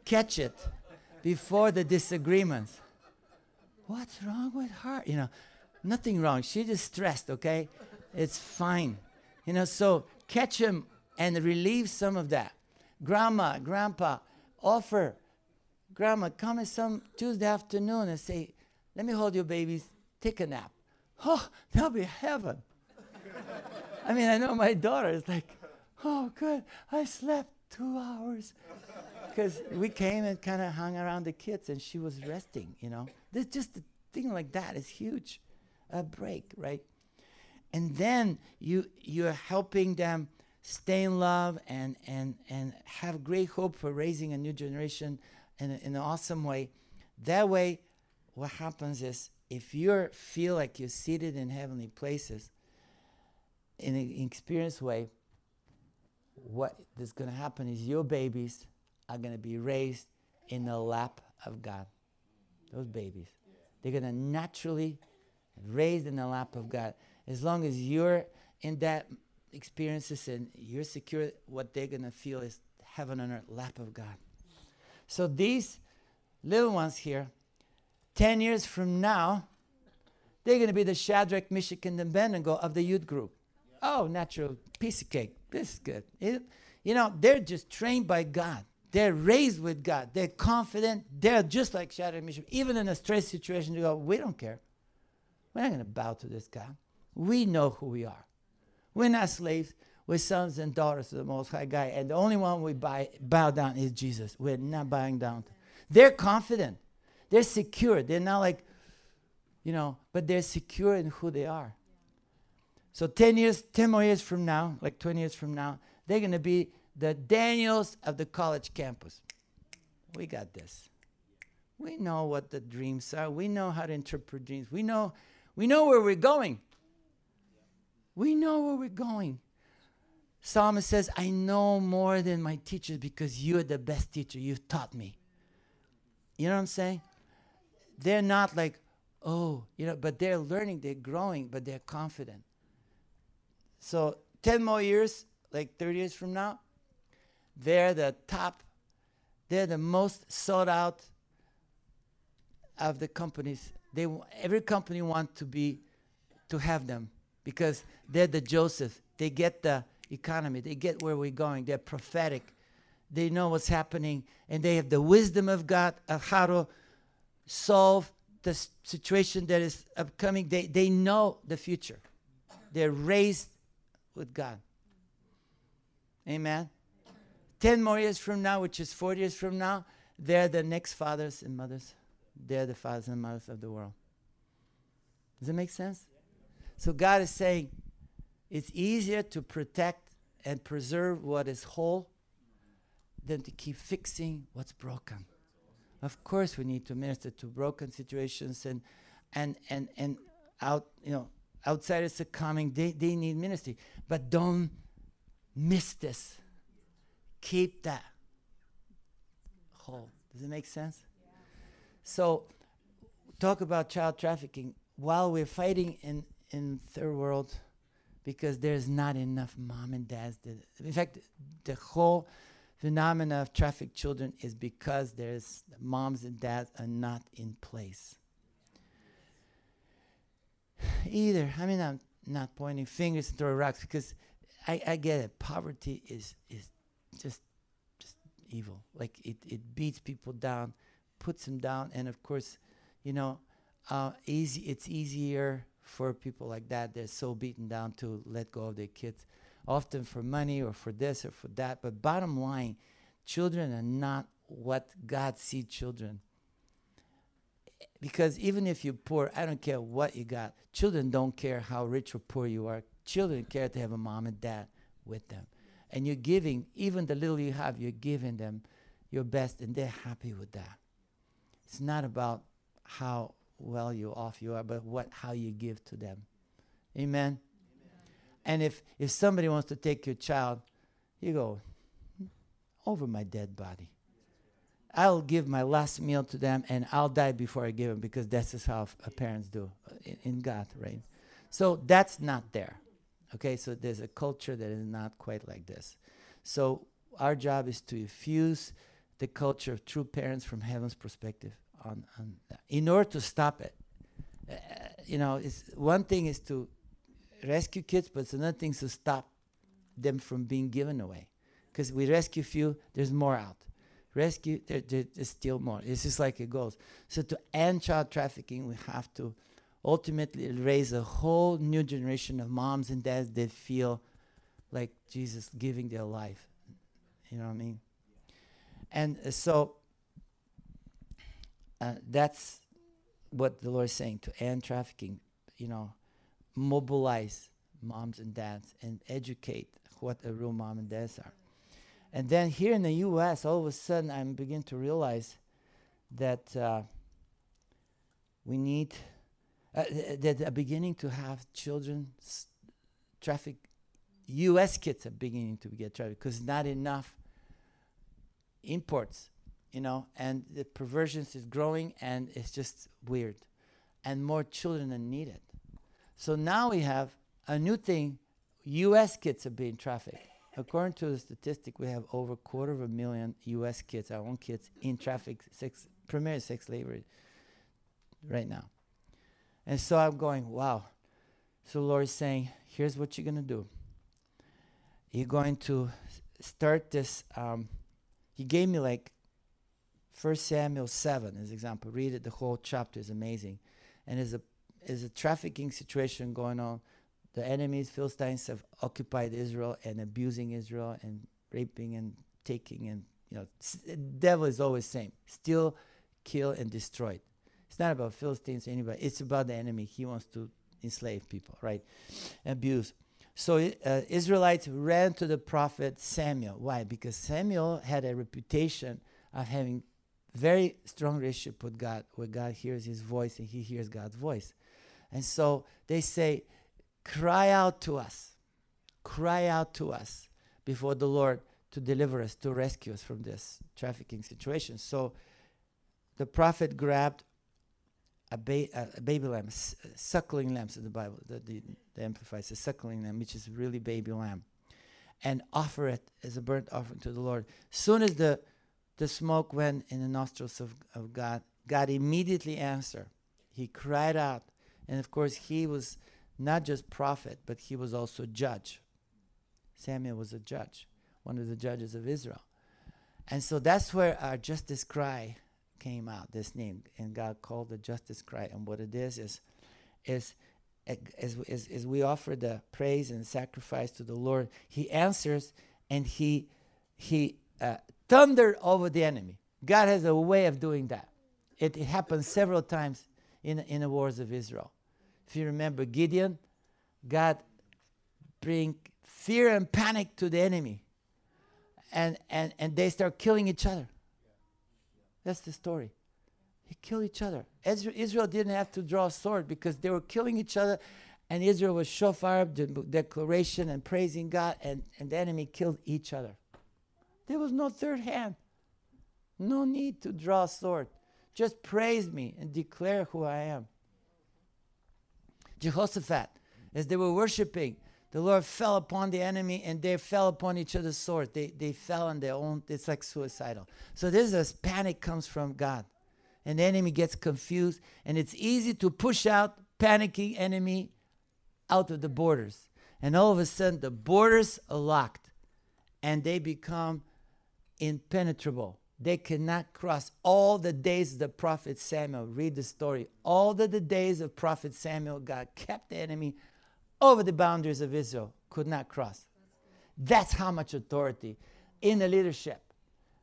Catch it before the disagreements. What's wrong with her? You know, nothing wrong. She's just stressed, okay? It's fine. You know, so catch him and relieve some of that. Grandma, grandpa, offer. Grandma, come in some Tuesday afternoon and say, let me hold your babies, take a nap. Oh, that'll be heaven. I mean, I know my daughter is like, oh, good, I slept two hours. Because we came and kind of hung around the kids and she was resting, you know. There's just a thing like that is huge, a break, right? And then you you're helping them stay in love and and and have great hope for raising a new generation in, a, in an awesome way. That way, what happens is if you feel like you're seated in heavenly places, in an experienced way, what is going to happen is your babies are going to be raised in the lap of God. Those babies, they're going to naturally raised in the lap of God. As long as you're in that experiences and you're secure, what they're going to feel is heaven on earth, lap of God. So these little ones here, ten years from now, they're going to be the Shadrach, Meshach, and Abednego of the youth group. Yep. Oh, natural piece of cake. This is good. It, you know, they're just trained by God. They're raised with God. They're confident. They're just like Shadrach, Meshach. Even in a stress situation, they go, we don't care. We're not going to bow to this God. We know who we are. We're not slaves. We're sons and daughters of the Most High God. And the only one we buy, bow down is Jesus. We're not bowing down. They're confident. They're secure. They're not like, you know, but they're secure in who they are. So ten years, ten more years from now, like twenty years from now, they're going to be the Daniels of the college campus. We got this. We know what the dreams are. We know how to interpret dreams. We know, we know where we're going. We know where we're going. Psalmist says, I know more than my teachers because you're the best teacher. You've taught me. You know what I'm saying? They're not like, oh, you know, but they're learning, they're growing, but they're confident. So ten more years, like thirty years from now, they're the top, they're the most sought out of the companies. They every company wants to be, to have them because they're the Joseph. They get the economy. They get where we're going. They're prophetic. They know what's happening and they have the wisdom of God of how to solve the situation that is upcoming. They, they know the future. They're raised with God. Amen. Ten more years from now, which is forty years from now, they're the next fathers and mothers. They're the fathers and mothers of the world. Does that make sense? So God is saying it's easier to protect and preserve what is whole than to keep fixing what's broken. Of course we need to minister to broken situations and and and, and out you know outsiders succumbing, they, they need ministry. But don't miss this. Keep that whole. Does it make sense? Yeah. So talk about child trafficking. While we're fighting in, in third world because there's not enough mom and dads. That, in fact, the whole phenomena of trafficked children is because there's moms and dads are not in place. Either. I mean, I'm not pointing fingers and throwing rocks because I, I get it. Poverty is is just just evil. Like it, it beats people down, puts them down, and of course, you know, uh, easy. It's easier for people like that. They're so beaten down to let go of their kids, often for money or for this or for that. But bottom line, children are not what God sees children. Because even if you're poor, I don't care what you got. Children don't care how rich or poor you are. Children care to have a mom and dad with them. And you're giving, even the little you have, you're giving them your best, and they're happy with that. It's not about how well you off you are, but what how you give to them. Amen? Amen. And if, if somebody wants to take your child, you go, over my dead body. I'll give my last meal to them, and I'll die before I give them, because that's just how f- parents do in, in God, right? So that's not there, okay? So there's a culture that is not quite like this. So our job is to infuse the culture of true parents from heaven's perspective on, on that, in order to stop it. Uh, you know, it's one thing is to rescue kids, but it's another thing is to stop them from being given away, because we rescue few, there's more out. Rescue, there, there, there's still more. It's just like it goes. So to end child trafficking, we have to ultimately raise a whole new generation of moms and dads that feel like Jesus giving their life. You know what I mean? And uh, so uh, that's what the Lord is saying, to end trafficking, you know, mobilize moms and dads and educate what a real mom and dads are. And then here in the U S, all of a sudden, I'm beginning to realize that uh, we need, uh, th- that are beginning to have children s- trafficked. U S kids are beginning to get trafficked because not enough imports, you know, and the perversions is growing, and it's just weird. And more children are needed. So now we have a new thing. U S kids are being trafficked. According to the statistic, we have over a quarter of a million U S kids, our own kids, in traffic, sex, primary sex slavery right now. And so I'm going, wow. So the Lord is saying, here's what you're going to do. You're going to start this. Um, he gave me like First Samuel seven as an example. Read it. The whole chapter is amazing. And there's a, there's a trafficking situation going on. The enemies, Philistines, have occupied Israel and abusing Israel and raping and taking, and you know, s- the devil is always the same. Steal, kill, and destroy. It's not about Philistines or anybody. It's about the enemy. He wants to enslave people, right? Abuse. So uh, Israelites ran to the prophet Samuel. Why? Because Samuel had a reputation of having very strong relationship with God, where God hears his voice and he hears God's voice. And so they say, cry out to us, cry out to us before the Lord to deliver us, to rescue us from this trafficking situation. So the prophet grabbed a, ba- a baby lamb, s- suckling lambs in the Bible, the, the, the Amplified says suckling lamb, which is really baby lamb, and offer it as a burnt offering to the Lord. Soon as the, the smoke went in the nostrils of, of God, God immediately answered. He cried out, and of course he was not just prophet, but he was also judge. Samuel was a judge, one of the judges of Israel. And so that's where our justice cry came out, this name. And God called the justice cry. And what it is, is is as, as, as we offer the praise and sacrifice to the Lord, he answers, and he, he uh, thundered over the enemy. God has a way of doing that. It, it happened several times in, in the wars of Israel. If you remember Gideon, God bring fear and panic to the enemy. And, and, and they start killing each other. That's the story. They kill each other. Israel didn't have to draw a sword because they were killing each other, and Israel was shofar, the declaration, and praising God, and, and the enemy killed each other. There was no third hand. No need to draw a sword. Just praise me and declare who I am. Jehoshaphat, as they were worshiping, the Lord fell upon the enemy, and they fell upon each other's sword. They, they fell on their own. It's like suicidal. So this is panic comes from God. And the enemy gets confused. And it's easy to push out panicking enemy out of the borders. And all of a sudden, the borders are locked. And they become impenetrable. They cannot cross. All the days of the prophet Samuel, read the story. All the, the days of prophet Samuel, God kept the enemy over the boundaries of Israel, could not cross. That's how much authority in the leadership.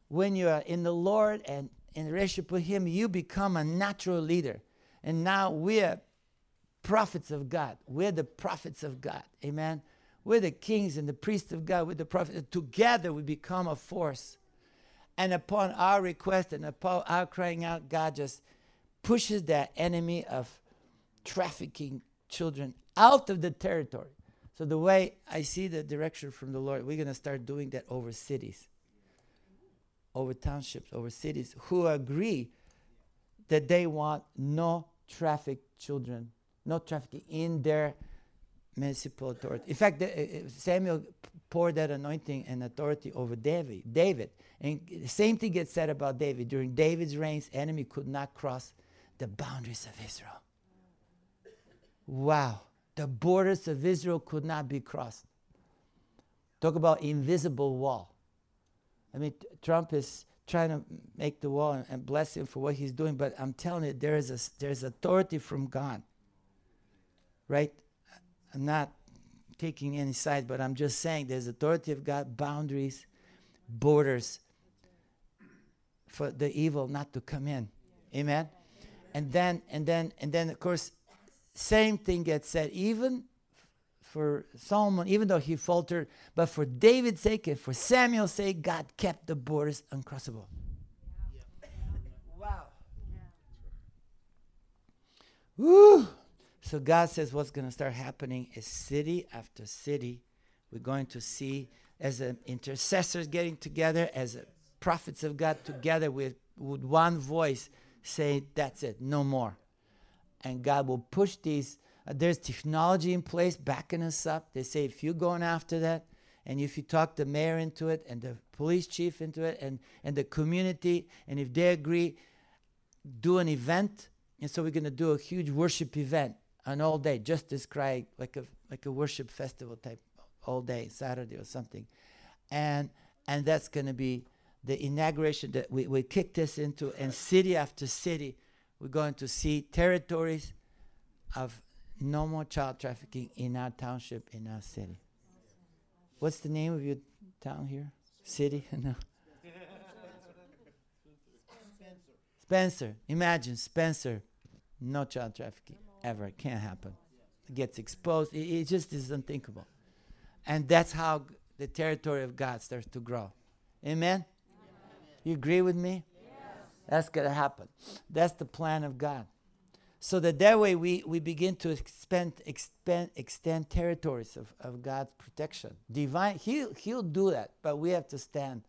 When you are in the Lord and in relationship with Him, you become a natural leader. And now we're prophets of God. We're the prophets of God. Amen. We're the kings and the priests of God. We're the prophets. Together we become a force. And upon our request and upon our crying out, God just pushes that enemy of trafficking children out of the territory. So the way I see the direction from the Lord, we're going to start doing that over cities, over townships, over cities, who agree that they want no trafficked children, no trafficking in their municipal authority. In fact, the, uh, Samuel poured that anointing and authority over David. David, and the same thing gets said about David. During David's reigns, enemy could not cross the boundaries of Israel. Wow. The borders of Israel could not be crossed. Talk about invisible wall. I mean, t- Trump is trying to make the wall, and, and bless him for what he's doing, but I'm telling you, there is a, there's authority from God. Right? I'm not taking any side, but I'm just saying there's authority of God, boundaries, borders, for the evil not to come in. Amen? And then, and then, and then, of course, same thing gets said, even for Solomon, even though he faltered, but for David's sake and for Samuel's sake, God kept the borders uncrossable. Yeah. Wow. Yeah. Woo! So God says what's going to start happening is city after city. We're going to see as an intercessors getting together, as prophets of God together with, with one voice, say, that's it, no more. And God will push these. Uh, there's technology in place backing us up. They say if you're going after that, and if you talk the mayor into it, and the police chief into it, and, and the community, and if they agree, do an event. And so we're going to do a huge worship event on all day, just this cry, like a like a worship festival type all day, Saturday or something. And and that's going to be the inauguration that we, we kick this into, and city after city, we're going to see territories of no more child trafficking in our township, in our city. What's the name of your town here? City? No. Spencer. Spencer. Imagine Spencer. No child trafficking ever. It can't happen. It gets exposed. It, it just is unthinkable. And that's how g- the territory of God starts to grow. Amen? Amen. You agree with me? That's going to happen. That's the plan of God. So that that way we, we begin to expand, expand, extend territories of, of God's protection. Divine, he, He'll do that, but we have to stand.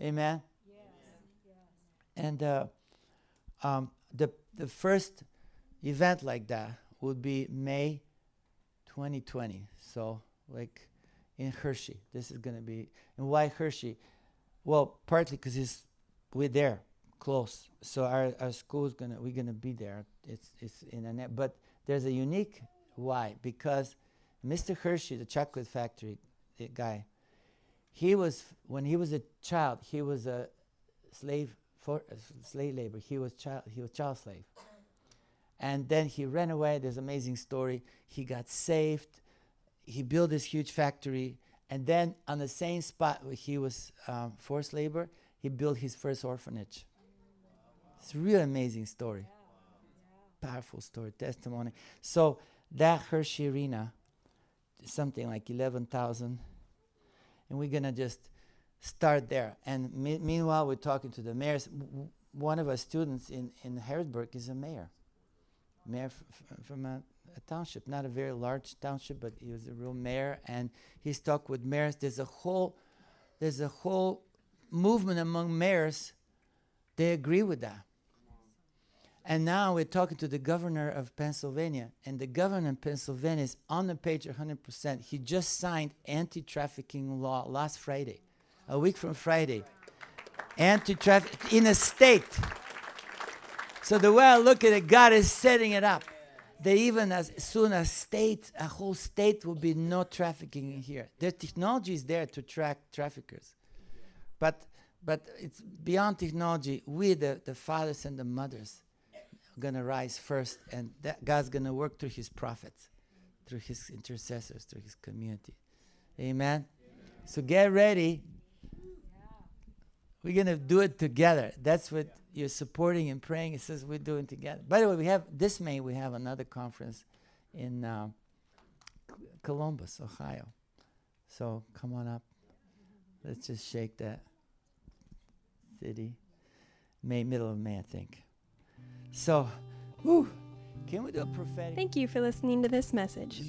Amen? Yes. And uh, um, the, the first event like that would be May twenty twenty. So like in Hershey, this is going to be. And why Hershey? Well, partly because we're there. Close, so our, our school is gonna we're gonna be there. It's it's in a net, but there's a unique why, because Mister Hershey, the chocolate factory the guy, he was when he was a child, he was a slave for uh, slave labor. He was child he was child slave, and then he ran away. There's an amazing story. He got saved. He built this huge factory, And then on the same spot where he was um, forced labor, he built his first orphanage. It's a really amazing story. Powerful story, testimony. So that Hershey Arena, something like eleven thousand. And we're going to just start there. And mi- meanwhile, we're talking to the mayors. W- one of our students in, in Harrisburg is a mayor. Mayor f- f- from a, a township. Not a very large township, but he was a real mayor. And he's talked with mayors. There's a whole, there's a whole movement among mayors. They agree with that. And now we're talking to the governor of Pennsylvania. And the governor of Pennsylvania is on the page one hundred percent. He just signed anti-trafficking law last Friday, a week from Friday. Anti-traffic in a state. So the way I look at it, God is setting it up. They even as soon as state, a whole state will be no trafficking in here. Their technology is there to track traffickers. But but it's beyond technology. We, the, the fathers and the mothers, going to rise first, and that God's going to work through his prophets, through his intercessors, through his community. Amen? Amen. So get ready. Yeah. We're going to do it together. That's what yeah. you're supporting and praying. It says we're doing together. By the way, we have this May, we have another conference in uh, Columbus, Ohio. So come on up. Let's just shake that city. May, middle of May, I think. So, whew, can we do a prophetic? Thank you for listening to this message.